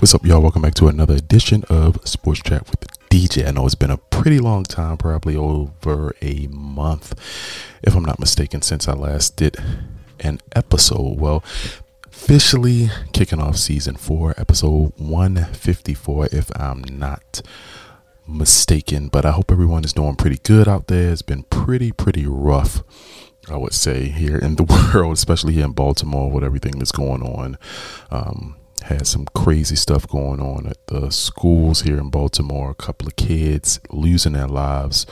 What's up, y'all? Welcome back to another edition of Sports Chat with DJ. I know it's been a pretty long time, probably over a month, if I'm not mistaken, since I last did an episode. Well, officially kicking off season 4, episode 154, if I'm not mistaken. But I hope everyone is doing pretty good out there. It's been pretty rough, I would say, here in the world, especially here in Baltimore with everything that's going on. Had some crazy stuff going on at the schools here in Baltimore. A couple of kids losing their lives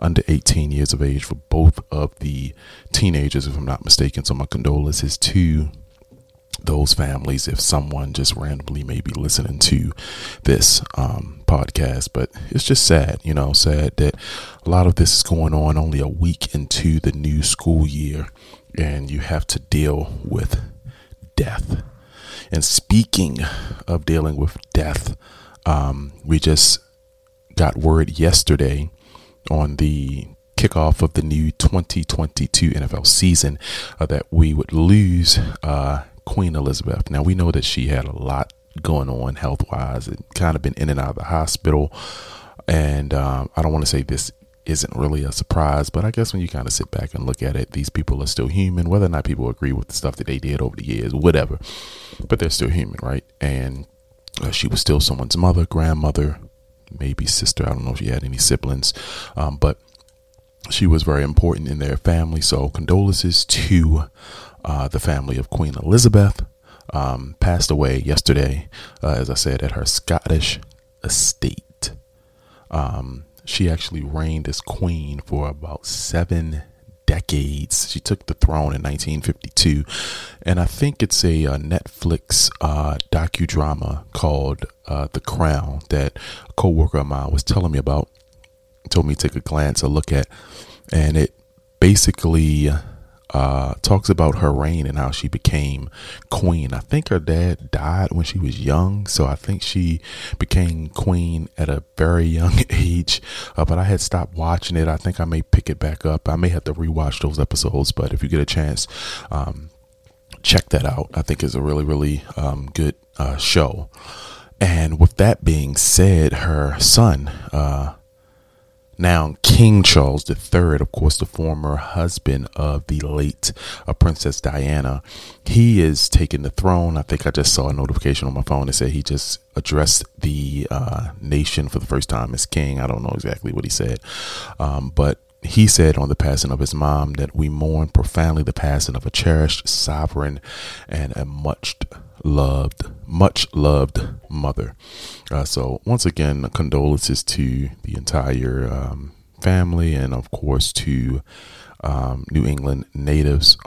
under 18 years of age for both of the teenagers, if I'm not mistaken. So my condolences to those families if someone just randomly may be listening to this podcast. But it's just sad, sad that a lot of this is going on only a week into the new school year, and you have to deal with death. And speaking of dealing with death, we just got word yesterday on the kickoff of the new 2022 NFL season that we would lose Queen Elizabeth. Now, we know that she had a lot going on health-wise and kind of been in and out of the hospital. And I don't want to say this isn't really a surprise, but I guess when you kind of sit back and look at it, these people are still human, whether or not people agree with the stuff that they did over the years, whatever, but they're still human, right? And she was still someone's mother, grandmother, maybe sister. I don't know if she had any siblings, but she was very important in their family. So condolences to the family of Queen Elizabeth. Passed away yesterday, as I said, at her Scottish estate. She actually reigned as queen for about 7 decades. She took the throne in 1952. And I think it's a Netflix docudrama called The Crown that a coworker of mine was telling me about, told me to take a look at. And it basically talks about her reign and how she became queen. I think her dad died when she was young, so I think she became queen at a very young age, but I had stopped watching it. I think I may pick it back up. I may have to rewatch those episodes, but if you get a chance, check that out. I think it's a really good show. And with that being said, her son, now King Charles III, of course, the former husband of the late Princess Diana, he is taking the throne. I think I just saw a notification on my phone that said he just addressed the nation for the first time as king. I don't know exactly what he said, but he said on the passing of his mom that we mourn profoundly the passing of a cherished sovereign and a much loved mother. So once again, condolences to the entire family, and of course to United Kingdom natives.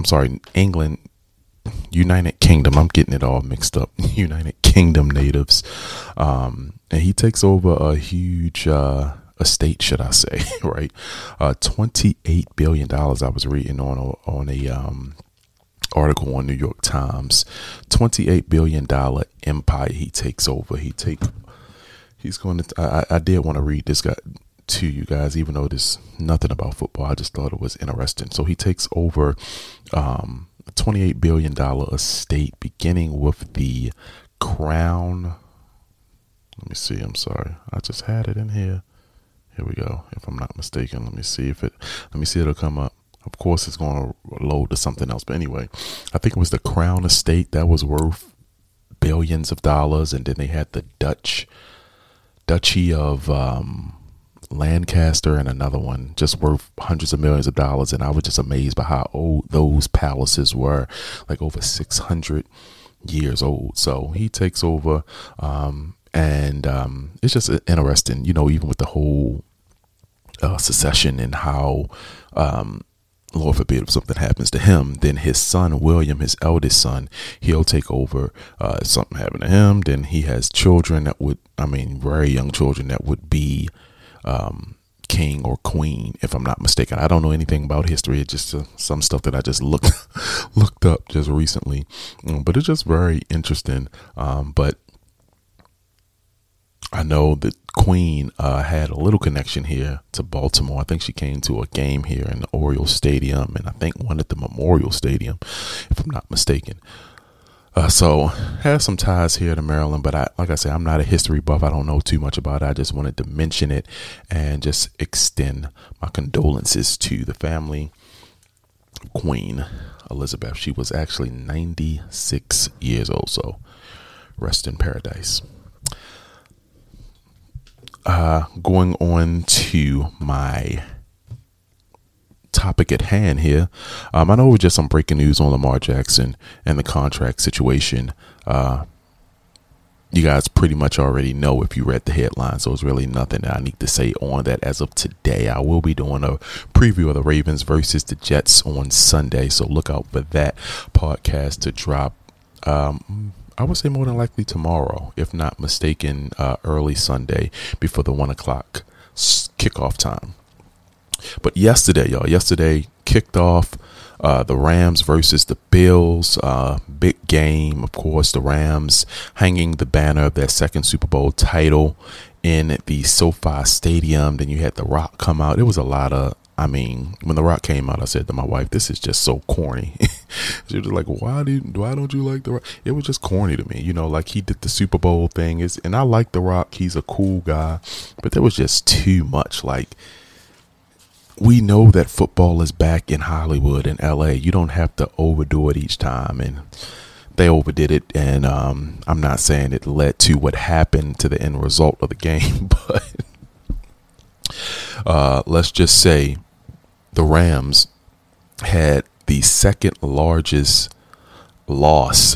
And he takes over a huge estate, should I say, right? $28 billion. I was reading on a article on New York Times. $28 billion empire he takes over. I did want to read this guy to you guys, even though there's nothing about football. I just thought it was interesting. So he takes over a $28 billion estate, beginning with the Crown. Let me see. I'm sorry, I just had it in here. Here we go. If I'm not mistaken, let me see it'll come up. Of course, it's going to load to something else. But anyway, I think it was the Crown estate that was worth billions of dollars. And then they had the Duchy of Lancaster and another one just worth hundreds of millions of dollars. And I was just amazed by how old those palaces were, like over 600 years old. So he takes over. And it's just interesting, even with the whole secession and how, Lord forbid, if something happens to him, then his son William, his eldest son, he'll take over. If something happened to him, then he has children that would, very young children that would be king or queen, if I'm not mistaken. I don't know anything about history. It's just some stuff that I just looked up just recently, but it's just very interesting. But I know that Queen had a little connection here to Baltimore. I think she came to a game here in the Oriole Stadium, and I think one at the Memorial Stadium, if I'm not mistaken. So have some ties here to Maryland, but like I said, I'm not a history buff. I don't know too much about it. I just wanted to mention it and just extend my condolences to the family. Queen Elizabeth, she was actually 96 years old. So rest in paradise. Going on to my topic at hand here. I know we're just some breaking news on Lamar Jackson and the contract situation. You guys pretty much already know if you read the headline, so it's really nothing that I need to say on that as of today. I will be doing a preview of the Ravens versus the Jets on Sunday, so look out for that podcast to drop. I would say more than likely tomorrow, if not mistaken, early Sunday before the 1 o'clock kickoff time. But yesterday kicked off the Rams versus the Bills. Big game, of course, the Rams hanging the banner of their second Super Bowl title in the SoFi Stadium. Then you had The Rock come out. It was a lot of, when The Rock came out, I said to my wife, this is just so corny. She was like, why don't you like The Rock? It was just corny to me. Like he did the Super Bowl thing. And I like The Rock. He's a cool guy. But there was just too much. We know that football is back in Hollywood and LA. You don't have to overdo it each time. And they overdid it. And I'm not saying it led to what happened to the end result of the game. But let's just say the Rams had the second largest loss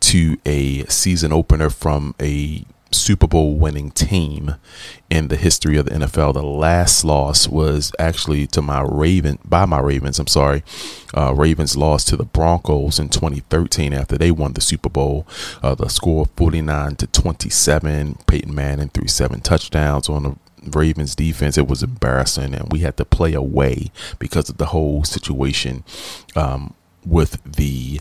to a season opener from a Super Bowl winning team in the history of the NFL. The last loss was actually by my Ravens. Ravens lost to the Broncos in 2013 after they won the Super Bowl. The score 49-27. Peyton Manning threw 7 touchdowns on the Ravens defense. It was embarrassing, and we had to play away because of the whole situation with the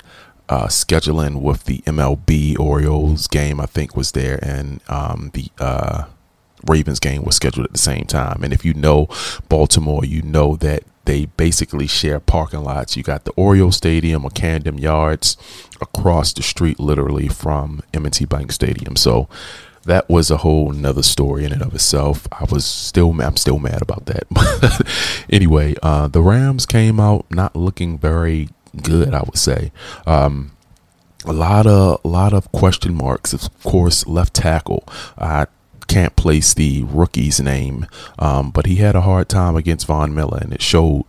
scheduling with the MLB. Orioles game, I think, was there, and the Ravens game was scheduled at the same time. And if you know Baltimore, you know that they basically share parking lots. You got the Orioles Stadium or Camden Yards across the street, literally, from M&T Bank Stadium. So that was a whole nother story in and of itself. I'm still mad about that. Anyway, the Rams came out not looking very good, I would say. A lot of question marks, of course. Left tackle, I can't place the rookie's name, but he had a hard time against Von Miller, and it showed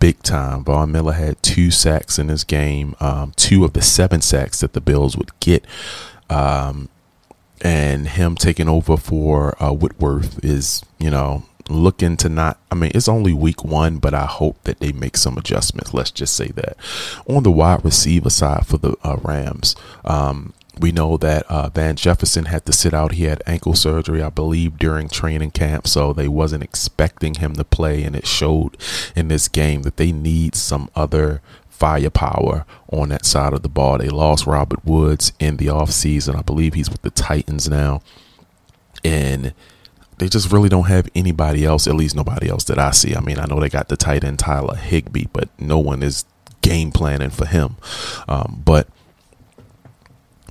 big time. Von Miller had 2 sacks in this game, 2 of the 7 sacks that the Bills would get, and him taking over for Whitworth is, looking to not, it's only week 1, but I hope that they make some adjustments. Let's just say that. On the wide receiver side for the Rams, we know that Van Jefferson had to sit out. He had ankle surgery, I believe, during training camp, so they wasn't expecting him to play, and it showed in this game that they need some other firepower on that side of the ball. They lost Robert Woods in the offseason. I believe he's with the Titans now, and they just really don't have anybody else, at least nobody else that I see. I know they got the tight end Tyler Higbee, but no one is game planning for him. But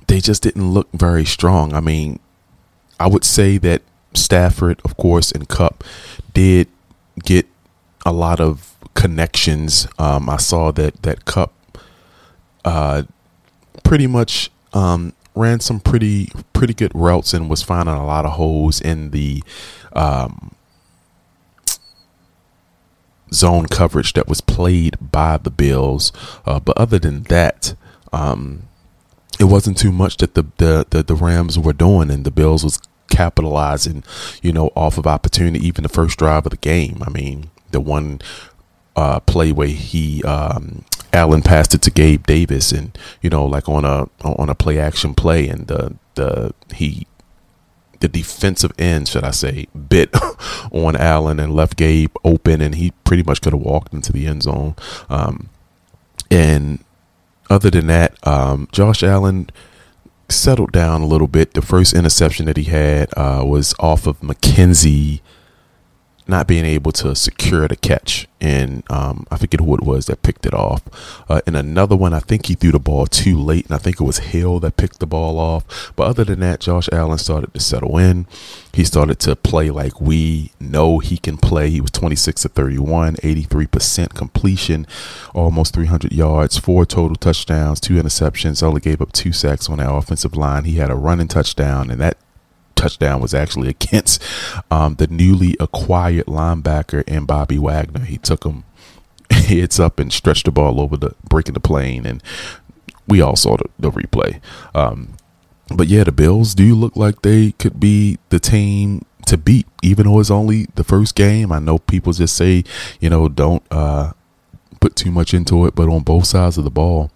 they just didn't look very strong. I would say that Stafford, of course, and Kupp did get a lot of connections. I saw that Kupp pretty much ran some pretty good routes and was finding a lot of holes in the zone coverage that was played by the Bills. But other than that, it wasn't too much that the Rams were doing, and the Bills was capitalizing, off of opportunity. Even the first drive of the game, the one play where he Allen passed it to Gabe Davis, and on a play action play, and the defensive end, should I say, bit on Allen and left Gabe open, and he pretty much could have walked into the end zone. And other than that, Josh Allen settled down a little bit. The first interception that he had was off of McKenzie not being able to secure the catch. And I forget who it was that picked it off. And another one, I think he threw the ball too late, and I think it was Hill that picked the ball off. But other than that, Josh Allen started to settle in. He started to play like we know he can play. He was 26 to 31, 83% completion, almost 300 yards, 4 total touchdowns, 2 interceptions, only gave up 2 sacks on that offensive line. He had a running touchdown, and that touchdown was actually against the newly acquired linebacker in Bobby Wagner. He took him heads up and stretched the ball over the breaking the plane, and we all saw the replay. But yeah, the Bills do look like they could be the team to beat, even though it's only the first game. I know people just say, you know, don't put too much into it, but on both sides of the ball,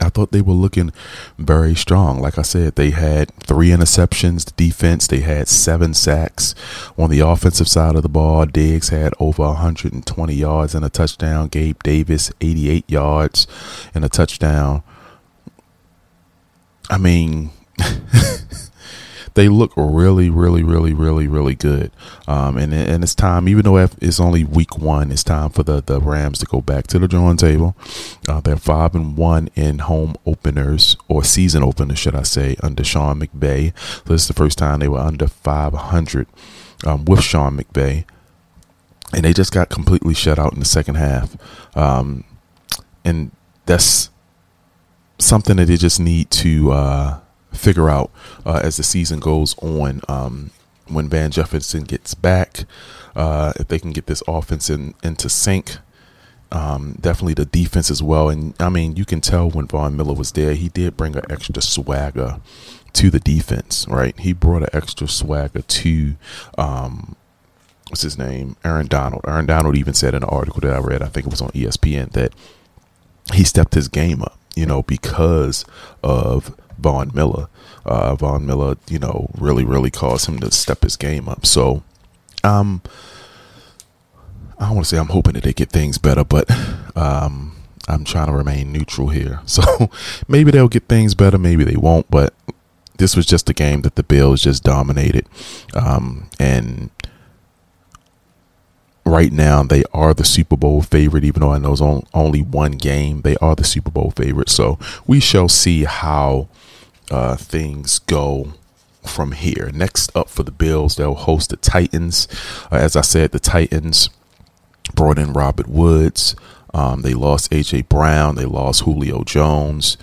I thought they were looking very strong. Like I said, they had 3 interceptions, the defense. They had 7 sacks. On the offensive side of the ball, Diggs had over 120 yards and a touchdown. Gabe Davis, 88 yards and a touchdown. I mean, they look really, really, really, really, really good. And it's time, even though it's only week one, it's time for the Rams to go back to the drawing table. They're 5-1 in home openers, or season openers, should I say, under Sean McVay. So this is the first time they were under 500 with Sean McVay. And they just got completely shut out in the second half. And that's something that they just need to figure out as the season goes on. When Van Jefferson gets back, if they can get this offense into sync, definitely the defense as well. And I mean, you can tell when Von Miller was there, he did bring an extra swagger to the defense, right? He brought an extra swagger to what's his name, Aaron Donald. Aaron Donald even said in an article that I read, I think it was on ESPN, that he stepped his game up, you know, because of Von Miller. Von Miller, you know, really, really caused him to step his game up. So, I don't want to say I'm hoping that they get things better, but I'm trying to remain neutral here. So maybe they'll get things better, maybe they won't. But this was just a game that the Bills just dominated, and right now they are the Super Bowl favorite. Even though I know it's only one game, they are the Super Bowl favorite. So we shall see how things go from here. Next up for the Bills, they'll host the Titans. As I said, the Titans brought in Robert Woods. They lost A.J. Brown. They lost Julio Jones.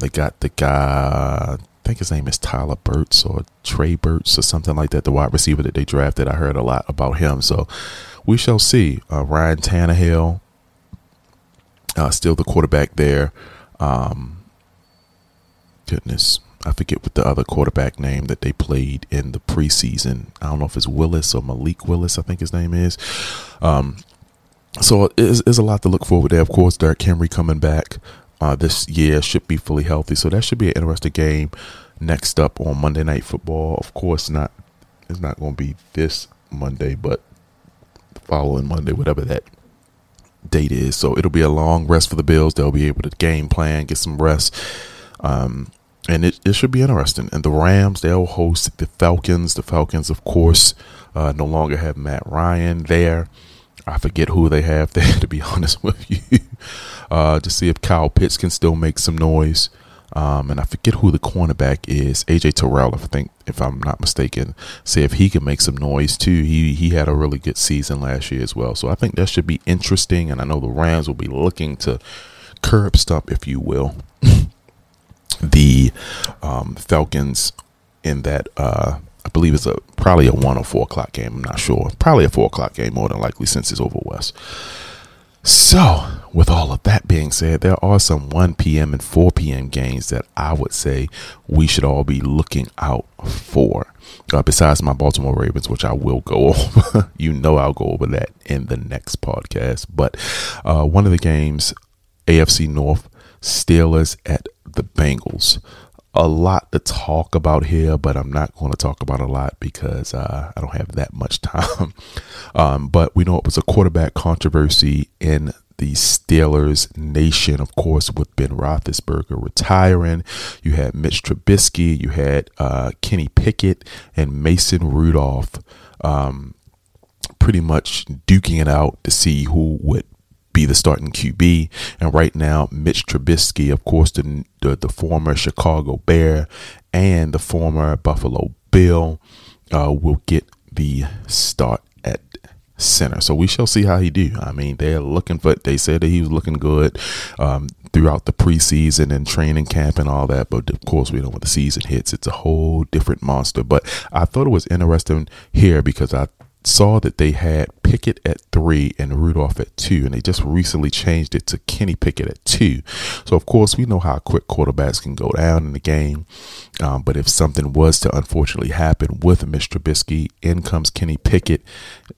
They got the guy, I think his name is Tyler Burts or Trey Burts or something like that, the wide receiver that they drafted. I heard a lot about him. So we shall see. Ryan Tannehill, still the quarterback there. Goodness, I forget what the other quarterback name that they played in the preseason. I don't know if it's Willis or Malik Willis, I think his name is. So it's a lot to look forward there. Of course, Derrick Henry coming back this year, should be fully healthy. So that should be an interesting game. Next up on Monday Night Football, of course, it's not going to be this Monday, but following Monday, whatever that date is. So it'll be a long rest for the Bills. They'll be able to game plan, get some rest, and it should be interesting. And the Rams, they'll host the Falcons. The Falcons, of course, no longer have Matt Ryan there. I forget who they have there, to be honest with you, to see if Kyle Pitts can still make some noise. And I forget who the cornerback is, AJ Terrell, if I'm not mistaken, see if he can make some noise too. He had a really good season last year as well. So I think that should be interesting. And I know the Rams will be looking to curb stomp, if you will, the Falcons in that, I believe it's probably a 1 or 4 o'clock game. I'm not sure. Probably a 4 o'clock game, more than likely, since it's over west. So with all of that being said, there are some 1 p.m. and 4 p.m. games that I would say we should all be looking out for, besides my Baltimore Ravens, which I will go over. You know, I'll go over that in the next podcast. But one of the games, AFC North, Steelers at the Bengals. A lot to talk about here, but I'm not going to talk about a lot because I don't have that much time. But we know it was a quarterback controversy in the Steelers nation, of course, with Ben Roethlisberger retiring. You had Mitch Trubisky, you had Kenny Pickett and Mason Rudolph pretty much duking it out to see who would be the starting QB. And right now, Mitch Trubisky, of course, the former Chicago Bear and the former Buffalo Bill, will get the start at center. So we shall see how he do. I mean, they said that he was looking good throughout the preseason and training camp and all that. But of course, we know when the season hits, it's a whole different monster. But I thought it was interesting here because I saw that they had Pickett at 3 and Rudolph at 2, and they just recently changed it to Kenny Pickett at 2. So of course we know how quick quarterbacks can go down in the game, but if something was to unfortunately happen with Mitch Trubisky, in comes Kenny Pickett.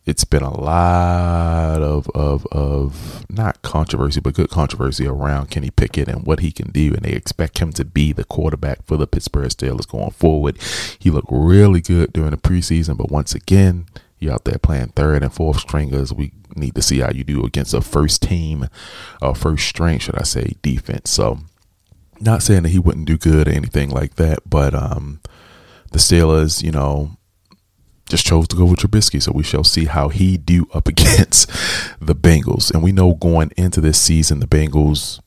It's been a lot of not controversy, but good controversy around Kenny Pickett and what he can do, and they expect him to be the quarterback for the Pittsburgh Steelers going forward. He looked really good during the preseason, but once again, you're out there playing third and fourth stringers. We need to see how you do against a first string defense. So not saying that he wouldn't do good or anything like that, but the Steelers, just chose to go with Trubisky. So we shall see how he do up against the Bengals. And we know going into this season, the Bengals'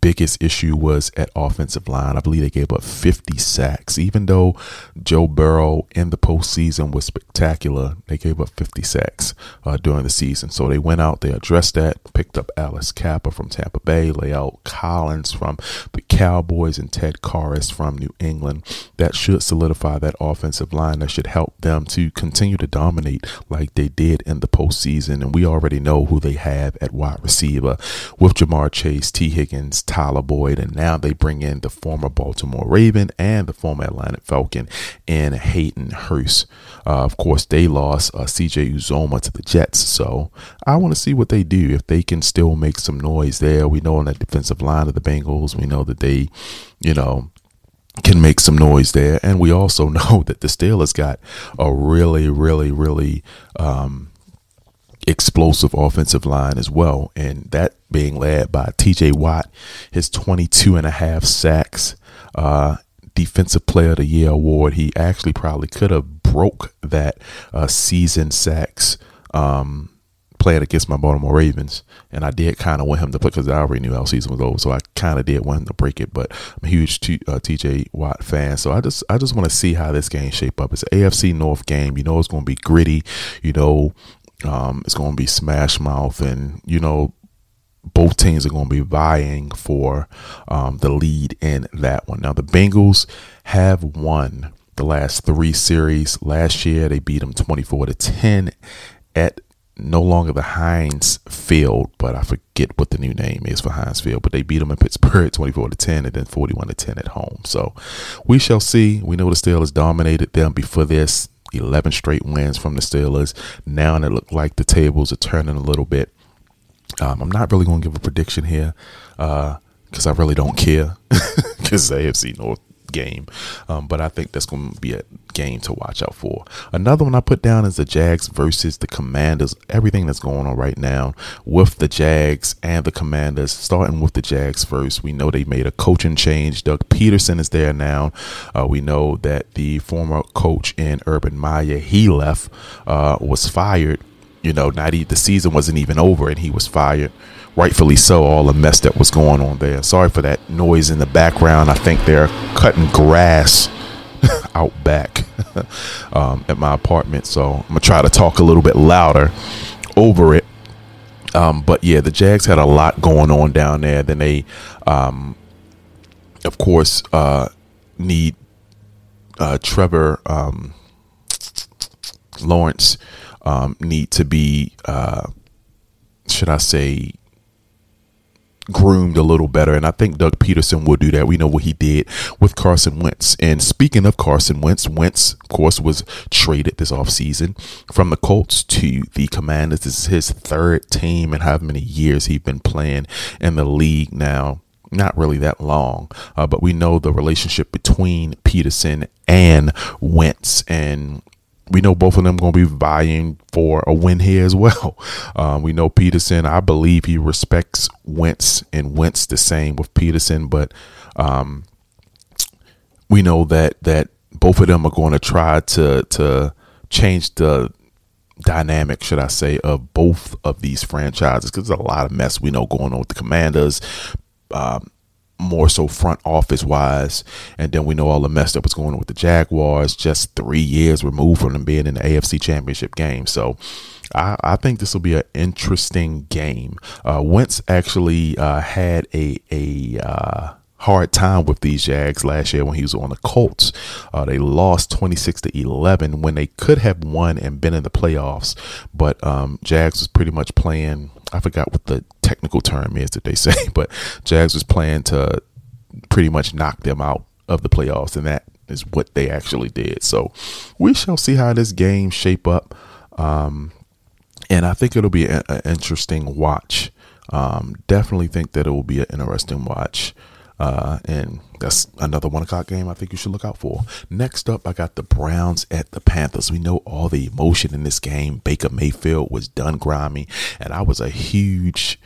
biggest issue was at offensive line. I believe they gave up 50 sacks. Even though Joe Burrow in the postseason was spectacular, they gave up 50 sacks during the season. So they went out, they addressed that, picked up Alice Kappa from Tampa Bay, La'el Collins from the Cowboys, and Ted Karras from New England. That should solidify that offensive line. That should help them to continue to dominate like they did in the postseason. And we already know who they have at wide receiver with Jamar Chase, T. Higgins, Tyler Boyd, and now they bring in the former Baltimore Raven and the former Atlanta Falcon in Hayden Hurst. Of course, they lost CJ Uzoma to the Jets, so I want to see what they do, if they can still make some noise there. We know on that defensive line of the Bengals, we know that they, can make some noise there, and we also know that the Steelers got a really, really, really explosive offensive line as well, and that being led by TJ Watt, his 22.5 sacks, Defensive Player of the Year award. He actually probably could have broke that season sacks playing against my Baltimore Ravens, and I did kind of want him to play because I already knew our season was over, so I kind of did want him to break it. But I'm a huge TJ Watt fan, so I just want to see how this game shape up. It's an AFC North game, it's going to be gritty, it's going to be smash mouth, and both teams are going to be vying for the lead in that one. Now, the Bengals have won the last 3 series. Last year, they beat them 24-10 at no longer the Heinz Field, but I forget what the new name is for Heinz Field, but they beat them in Pittsburgh 24-10 and then 41-10 at home. So we shall see. We know the Steelers dominated them before this. 11 straight wins from the Steelers. Now it looks like the tables are turning a little bit. I'm not really going to give a prediction here because I really don't care because AFC North game. But I think that's going to be a game to watch out for. Another one I put down is the Jags versus the Commanders. Everything that's going on right now with the Jags and the Commanders, starting with the Jags first. We know they made a coaching change. Doug Peterson is there now. We know that the former coach in Urban Meyer, he left, was fired. The season wasn't even over and he was fired. Rightfully so, all the mess that was going on there. Sorry for that noise in the background. I think they're cutting grass out back at my apartment. So I'm going to try to talk a little bit louder over it. But yeah, the Jags had a lot going on down there. Then they, of course, need Trevor Lawrence need to be, should I say, groomed a little better, and I think Doug Peterson will do that. We know what he did with Carson Wentz, and speaking of Carson Wentz, of course, was traded this offseason from the Colts to the Commanders. This is his 3rd team, and how many years he's been playing in the league now. Not really that long, but we know the relationship between Peterson and Wentz, and we know both of them going to be vying for a win here as well. We know Peterson, I believe he respects Wentz, and Wentz the same with Peterson. But we know that both of them are going to try to change the dynamic, should I say, of both of these franchises, because there's a lot of mess we know going on with the Commanders, more so front office wise, and then we know all the mess that was going on with the Jaguars, just 3 years removed from them being in the AFC Championship game. So I think this will be an interesting game. Wentz actually had a hard time with these Jags last year when he was on the Colts. They lost 26-11 when they could have won and been in the playoffs, but Jags was pretty much playing, I forgot what the technical term is that they say, but Jags was playing to pretty much knock them out of the playoffs, and that is what they actually did. So we shall see how this game shape up, and I think it'll be an interesting watch. Definitely think that it will be an interesting watch. And that's another 1 o'clock game I think you should look out for. Next up, I got the Browns at the Panthers. We know all the emotion in this game. Baker Mayfield was done grimy, and I was a huge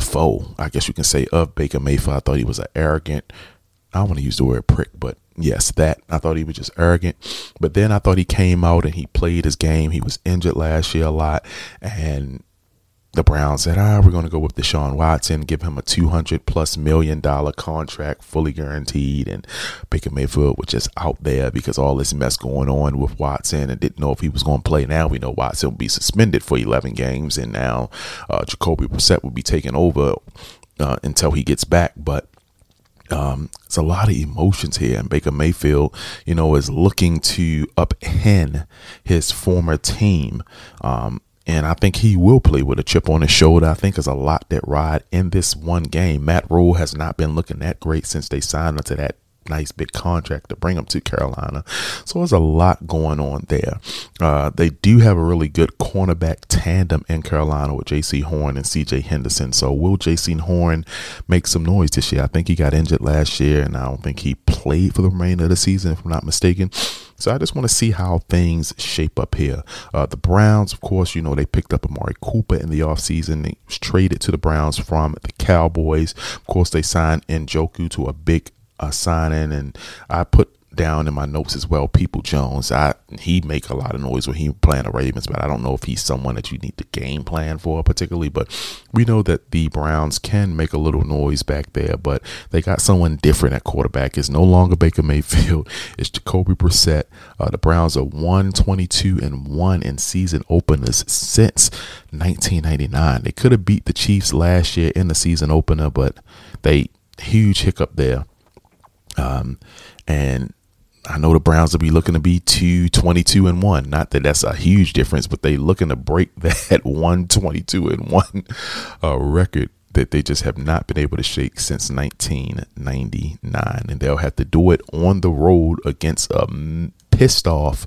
foe, I guess you can say, of Baker Mayfield. I thought he was an arrogant, I don't want to use the word prick, but yes, that. I thought he was just arrogant. But then I thought he came out and he played his game. He was injured last year a lot, and the Browns said, we're going to go with Deshaun Watson, give him a $200+ million contract, fully guaranteed. And Baker Mayfield was just out there because all this mess going on with Watson, and didn't know if he was going to play. Now we know Watson will be suspended for 11 games, and now Jacoby Brissett will be taking over until he gets back. But it's a lot of emotions here, and Baker Mayfield, is looking to upend his former team. And I think he will play with a chip on his shoulder. I think there's a lot that ride in this one game. Matt Rhule has not been looking that great since they signed him to that nice big contract to bring him to Carolina. So there's a lot going on there. They do have a really good cornerback tandem in Carolina with JC Horn and CJ Henderson. So will JC Horn make some noise this year? I think he got injured last year, and I don't think he played for the remainder of the season, if I'm not mistaken. So I just want to see how things shape up here. The Browns, of course, they picked up Amari Cooper in the offseason. They was traded to the Browns from the Cowboys. Of course, they signed Njoku to a big signing, and I put down in my notes as well, People Jones. He make a lot of noise when he playing the Ravens, but I don't know if he's someone that you need to game plan for particularly, but we know that the Browns can make a little noise back there, but they got someone different at quarterback. It's no longer Baker Mayfield, it's Jacoby Brissett. The Browns are 122-1 in season openers since 1999. They could have beat the Chiefs last year in the season opener, but they huge hiccup there. And I know the Browns will be looking to be 222-1. Not that that's a huge difference, but they looking to break that 122-1 record that they just have not been able to shake since 1999. And they'll have to do it on the road against a pissed off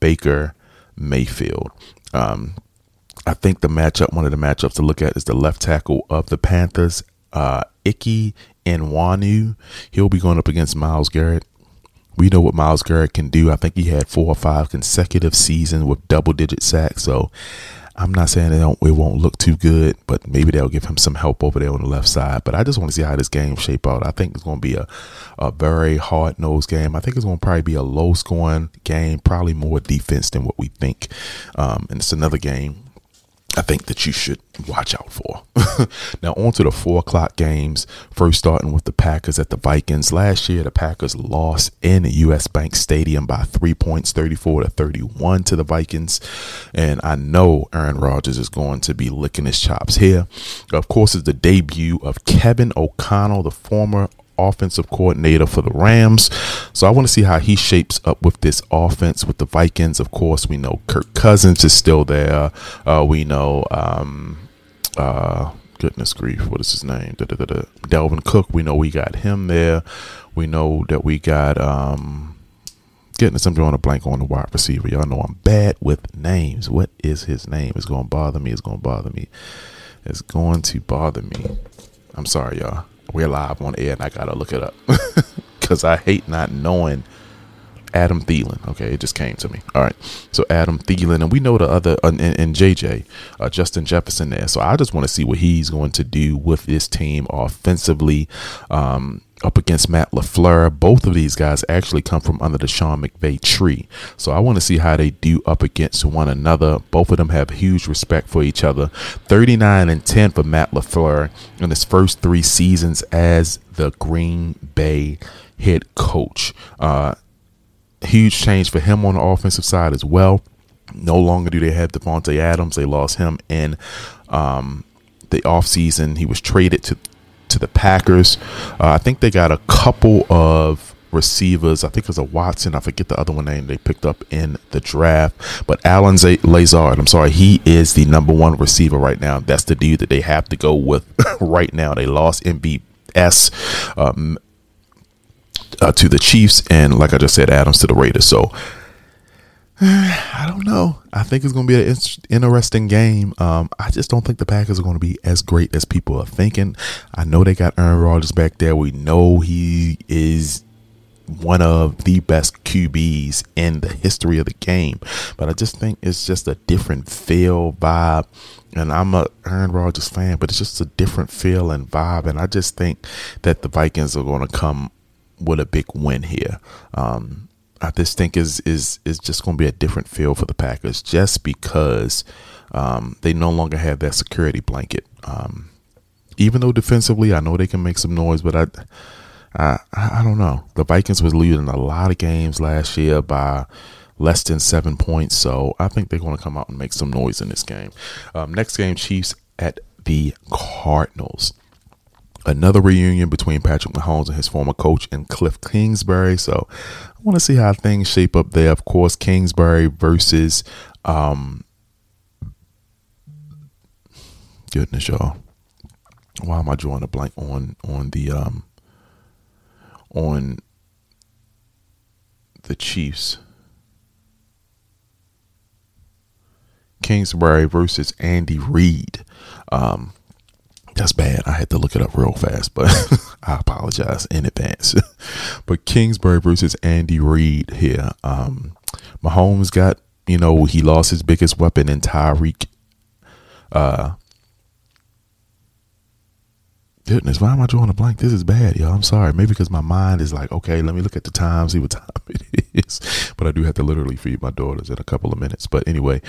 Baker Mayfield. I think one of the matchups to look at is the left tackle of the Panthers, Icky and Nwanu. He'll be going up against Miles Garrett. We know what Miles Garrett can do. I think he had 4 or 5 consecutive seasons with double-digit sacks. So I'm not saying it won't look too good, but maybe they'll give him some help over there on the left side. But I just want to see how this game shape out. I think it's going to be a very hard-nosed game. I think it's going to probably be a low-scoring game, probably more defense than what we think. And it's another game I think that you should watch out for. Now on to the 4 o'clock games, first starting with the Packers at the Vikings. Last year, the Packers lost in the U.S. Bank Stadium by 3 points, 34-31 to the Vikings. And I know Aaron Rodgers is going to be licking his chops here. Of course, it's the debut of Kevin O'Connell, the former offensive coordinator for the Rams. So I want to see how he shapes up with this offense with the Vikings. Of course, we know Kirk Cousins is still there. We know, goodness grief, what is his name? Dalvin Cook. We know we got him there. We know that we got, I'm drawing a blank on the wide receiver. Y'all know I'm bad with names. What is his name? It's going to bother me. I'm sorry, y'all. We're live on air and I gotta look it up because I hate not knowing Adam Thielen. Okay, it just came to me. All right, so Adam Thielen, and we know the other and JJ, Justin Jefferson there. So I just want to see what he's going to do with this team offensively. Up against Matt LaFleur. Both of these guys actually come from under the Sean McVay tree. So I want to see how they do up against one another. Both of them have huge respect for each other. 39-10 for Matt LaFleur in his first three seasons as the Green Bay head coach. Huge change for him on the offensive side as well. No longer do they have Davante Adams. They lost him in the offseason. He was traded to the Packers. I think they got a couple of receivers. I think it was a Watson. I forget the other one name they picked up in the draft. But Allen Lazard, he is the number one receiver right now. That's the dude that they have to go with right now. They lost MBS to the Chiefs, and like I just said, Adams to the Raiders. So I don't know. I think it's going to be an interesting game. I just don't think the Packers are going to be as great as people are thinking. I know they got Aaron Rodgers back there. We know he is one of the best QBs in the history of the game. But I just think it's just a different feel, vibe. And I'm an Aaron Rodgers fan, but it's just a different feel and vibe. And I just think that the Vikings are going to come with a big win here. I just think is just going to be a different feel for the Packers just because they no longer have that security blanket. Even though defensively, I know they can make some noise, but I don't know. The Vikings was leading a lot of games last year by less than 7 points, so I think they're going to come out and make some noise in this game. Next game, Chiefs at the Cardinals. Another reunion between Patrick Mahomes and his former coach and Cliff Kingsbury. So I want to see how things shape up there. Of course, Kingsbury versus goodness, y'all. Why am I drawing a blank on the Chiefs? Kingsbury versus Andy Reid. That's bad. I had to look it up real fast, but I apologize in advance. But Kingsbury versus Andy Reid here. Mahomes got, he lost his biggest weapon in Tyreek. Goodness, why am I drawing a blank? This is bad, y'all. I'm sorry. Maybe because my mind is like, okay, let me look at the time, see what time it is. But I do have to literally feed my daughters in a couple of minutes. But anyway,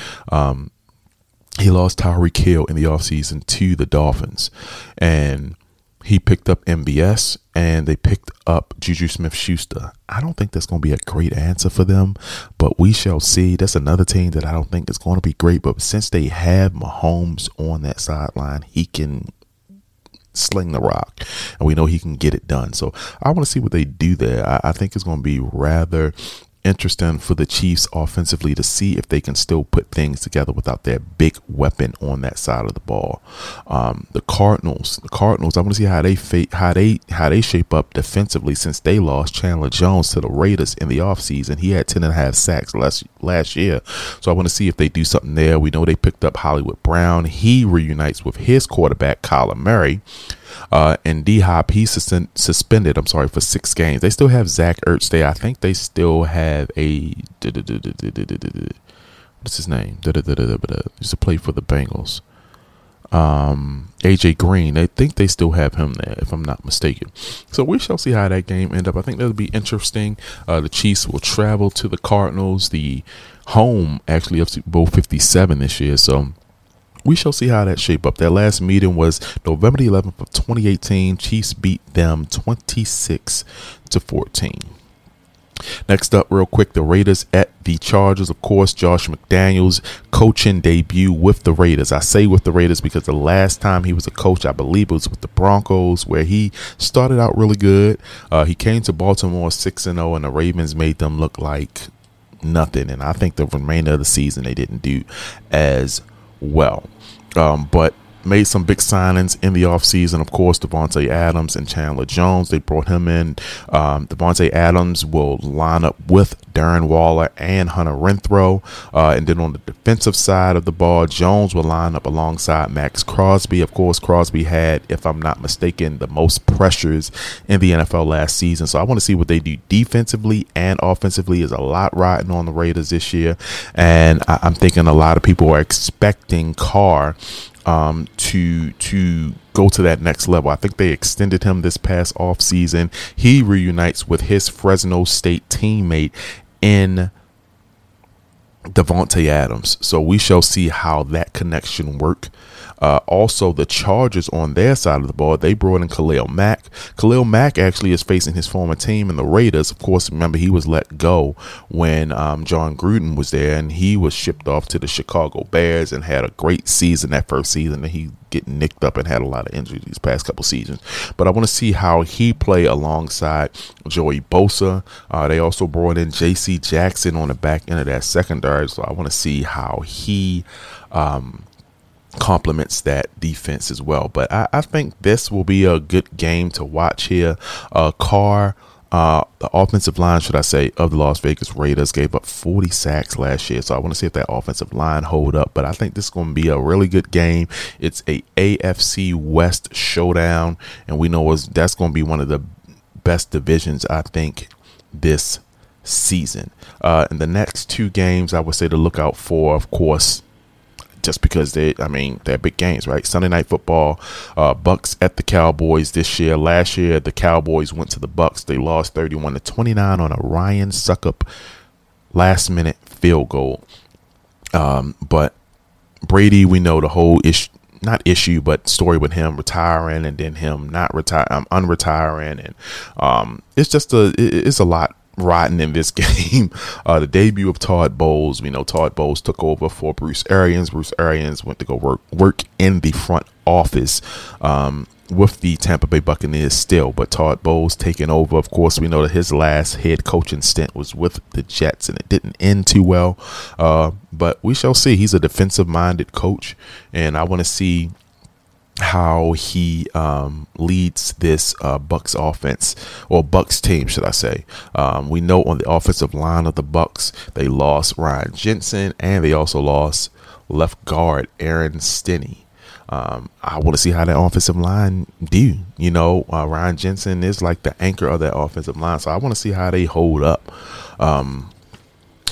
he lost Tyreek Hill in the offseason to the Dolphins, and he picked up MBS, and they picked up Juju Smith-Schuster. I don't think that's going to be a great answer for them, but we shall see. That's another team that I don't think is going to be great, but since they have Mahomes on that sideline, he can sling the rock, and we know he can get it done. So I want to see what they do there. I think it's going to be rather interesting for the Chiefs offensively to see if they can still put things together without their big weapon on that side of the ball. The Cardinals. I want to see how they shape up defensively since they lost Chandler Jones to the Raiders in the offseason. He had 10.5 sacks last year, so I want to see if they do something there. We know they picked up Hollywood Brown. He reunites with his quarterback Kyler Murray. And D-Hop, he's suspended. For 6 games. They still have Zach Ertz there. I think they still have a what's his name? Used to play for the Bengals. AJ Green. I think they still have him there, if I'm not mistaken. So we shall see how that game end up. I think that'll be interesting. The Chiefs will travel to the Cardinals, the home actually of Super Bowl 57 this year. So we shall see how that shape up. Their last meeting was November the 11th of 2018. Chiefs beat them 26-14. Next up, real quick, the Raiders at the Chargers. Of course, Josh McDaniels' coaching debut with the Raiders. I say with the Raiders because the last time he was a coach, I believe it was with the Broncos, where he started out really good. He came to Baltimore 6-0, and the Ravens made them look like nothing. And I think the remainder of the season they didn't do as well. But made some big signings in the offseason. Of course, Davante Adams and Chandler Jones, they brought him in. Davante Adams will line up with Darren Waller and Hunter Renfrow. And then on the defensive side of the ball, Jones will line up alongside Max Crosby. Of course, Crosby had, if I'm not mistaken, the most pressures in the NFL last season. So I want to see what they do defensively and offensively. Is a lot riding on the Raiders this year. And I'm thinking a lot of people are expecting Carr to go to that next level. I think they extended him this past offseason. He reunites with his Fresno State teammate in Davante Adams. So we shall see how that connection works. Also, the Chargers on their side of the ball, they brought in Khalil Mack. Khalil Mack actually is facing his former team in the Raiders. Of course, remember, he was let go when John Gruden was there, and he was shipped off to the Chicago Bears and had a great season that first season, and he getting nicked up and had a lot of injuries these past couple seasons. But I want to see how he play alongside Joey Bosa. They also brought in JC Jackson on the back end of that secondary, so I want to see how he complements that defense as well. But I think this will be a good game to watch here. Carr, the offensive line, should I say, of the Las Vegas Raiders gave up 40 sacks last year. So I want to see if that offensive line hold up. But I think this is going to be a really good game. It's a AFC West showdown. And we know that's going to be one of the best divisions, I think, this season. In the next two games, I would say to look out for, of course, just because they're big games, right? Sunday Night Football, Bucks at the Cowboys this year. Last year, the Cowboys went to the Bucks. They lost 31-29 on a Ryan Suckup last-minute field goal. But Brady, we know the whole story with him retiring and then him unretiring, and it's just it's a lot rotten in this game. The debut of Todd Bowles. We know Todd Bowles took over for Bruce Arians. Bruce Arians went to go work in the front office with the Tampa Bay Buccaneers still, but Todd Bowles taking over. Of course, we know that his last head coaching stint was with the Jets, and it didn't end too well. But we shall see. He's a defensive-minded coach, and I want to see how he leads this Bucks offense, or Bucks team, should I say. We know on the offensive line of the Bucks, they lost Ryan Jensen, and they also lost left guard Aaron Stinney. I want to see how that offensive line do. Ryan Jensen is like the anchor of that offensive line, so I want to see how they hold up.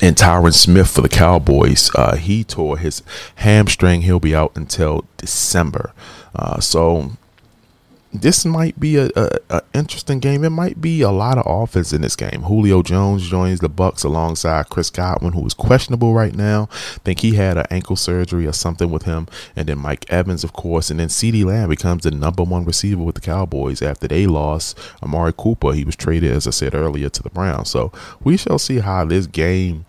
And Tyron Smith for the Cowboys, he tore his hamstring. He'll be out until December. So this might be a interesting game. It might be a lot of offense in this game. Julio Jones joins the Bucs alongside Chris Godwin, who is questionable right now. I think he had an ankle surgery or something with him. And then Mike Evans, of course. And then CeeDee Lamb becomes the number one receiver with the Cowboys after they lost Amari Cooper. He was traded, as I said earlier, to the Browns. So we shall see how this game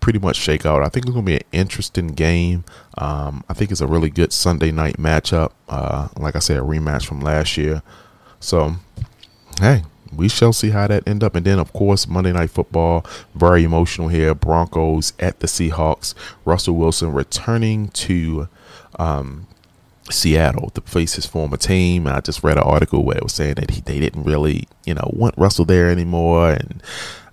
pretty much shake out. I think it's going to be an interesting game. I think it's a really good Sunday night matchup. Like I said, a rematch from last year. So, hey, we shall see how that end up. And then, of course, Monday Night Football, very emotional here. Broncos at the Seahawks. Russell Wilson returning to Seattle to face his former team. And I just read an article where it was saying that they didn't really, want Russell there anymore. And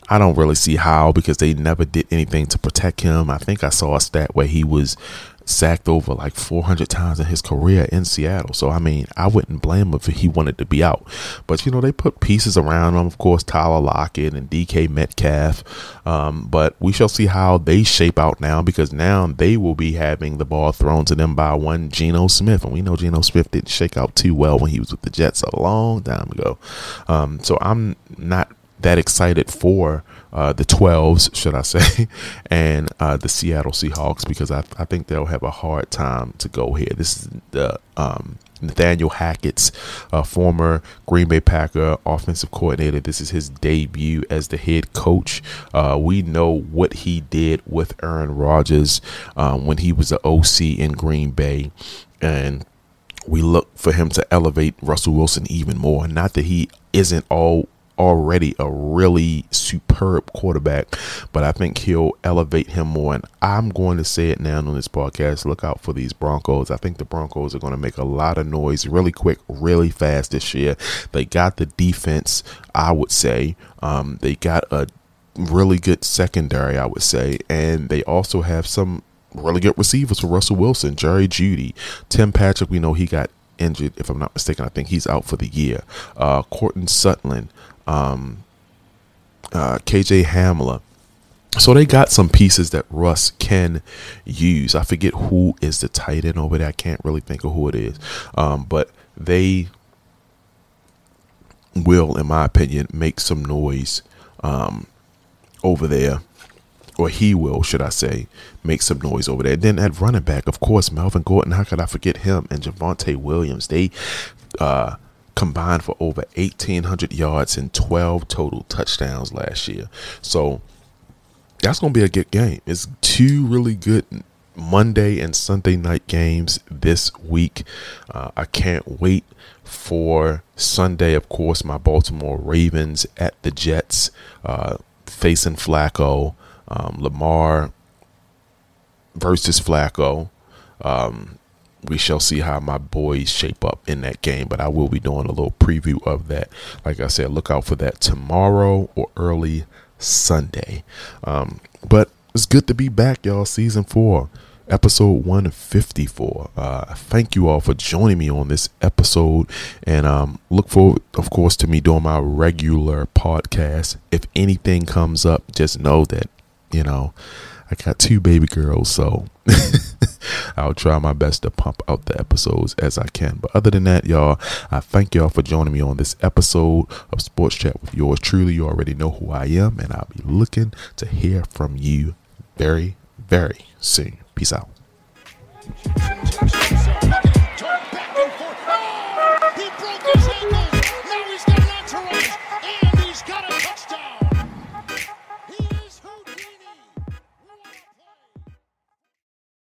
I don't really see how, because they never did anything to protect him. I think I saw a stat where he was sacked over like 400 times in his career in Seattle. So, I wouldn't blame him if he wanted to be out. But, they put pieces around him, of course, Tyler Lockett and DK Metcalf. But we shall see how they shape out now, because now they will be having the ball thrown to them by one Geno Smith. And we know Geno Smith didn't shake out too well when he was with the Jets a long time ago. So I'm not that excited for the 12s, should I say, and the Seattle Seahawks, because I think they'll have a hard time to go here. This is the Nathaniel Hackett's former Green Bay Packer offensive coordinator. This is his debut as the head coach. We know what he did with Aaron Rodgers when he was the OC in Green Bay, and we look for him to elevate Russell Wilson even more. Not that he isn't all already a really superb quarterback, but I think he'll elevate him more. And I'm going to say it now on this podcast, look out for these Broncos. I think the Broncos are going to make a lot of noise really quick, really fast this year. They got the defense, I would say. They got a really good secondary, I would say. And they also have some really good receivers for Russell Wilson, Jerry Jeudy, Tim Patrick. We know he got injured, if I'm not mistaken. I think he's out for the year. Cortland Sutton, KJ Hamler. So they got some pieces that Russ can use. I forget who is the tight end over there. I can't really think of who it is. But they will, in my opinion, make some noise over there. Or he will, should I say, make some noise over there. Then at running back, of course, Melvin Gordon, how could I forget him, and Javonte Williams. They combined for over 1,800 yards and 12 total touchdowns last year. So that's going to be a good game. It's two really good Monday and Sunday night games this week. I can't wait for Sunday. Of course, my Baltimore Ravens at the Jets, facing Flacco. Lamar versus Flacco. We shall see how my boys shape up in that game, but I will be doing a little preview of that. Like I said, look out for that tomorrow or early Sunday. But it's good to be back, y'all. Season 4, episode 154. Thank you all for joining me on this episode, and look forward, of course, to me doing my regular podcast. If anything comes up, just know that, you know, I got 2 baby girls, so I'll try my best to pump out the episodes as I can. But other than that, y'all, I thank y'all for joining me on this episode of Sports Chat with yours truly. You already know who I am, and I'll be looking to hear from you very, very soon. Peace out.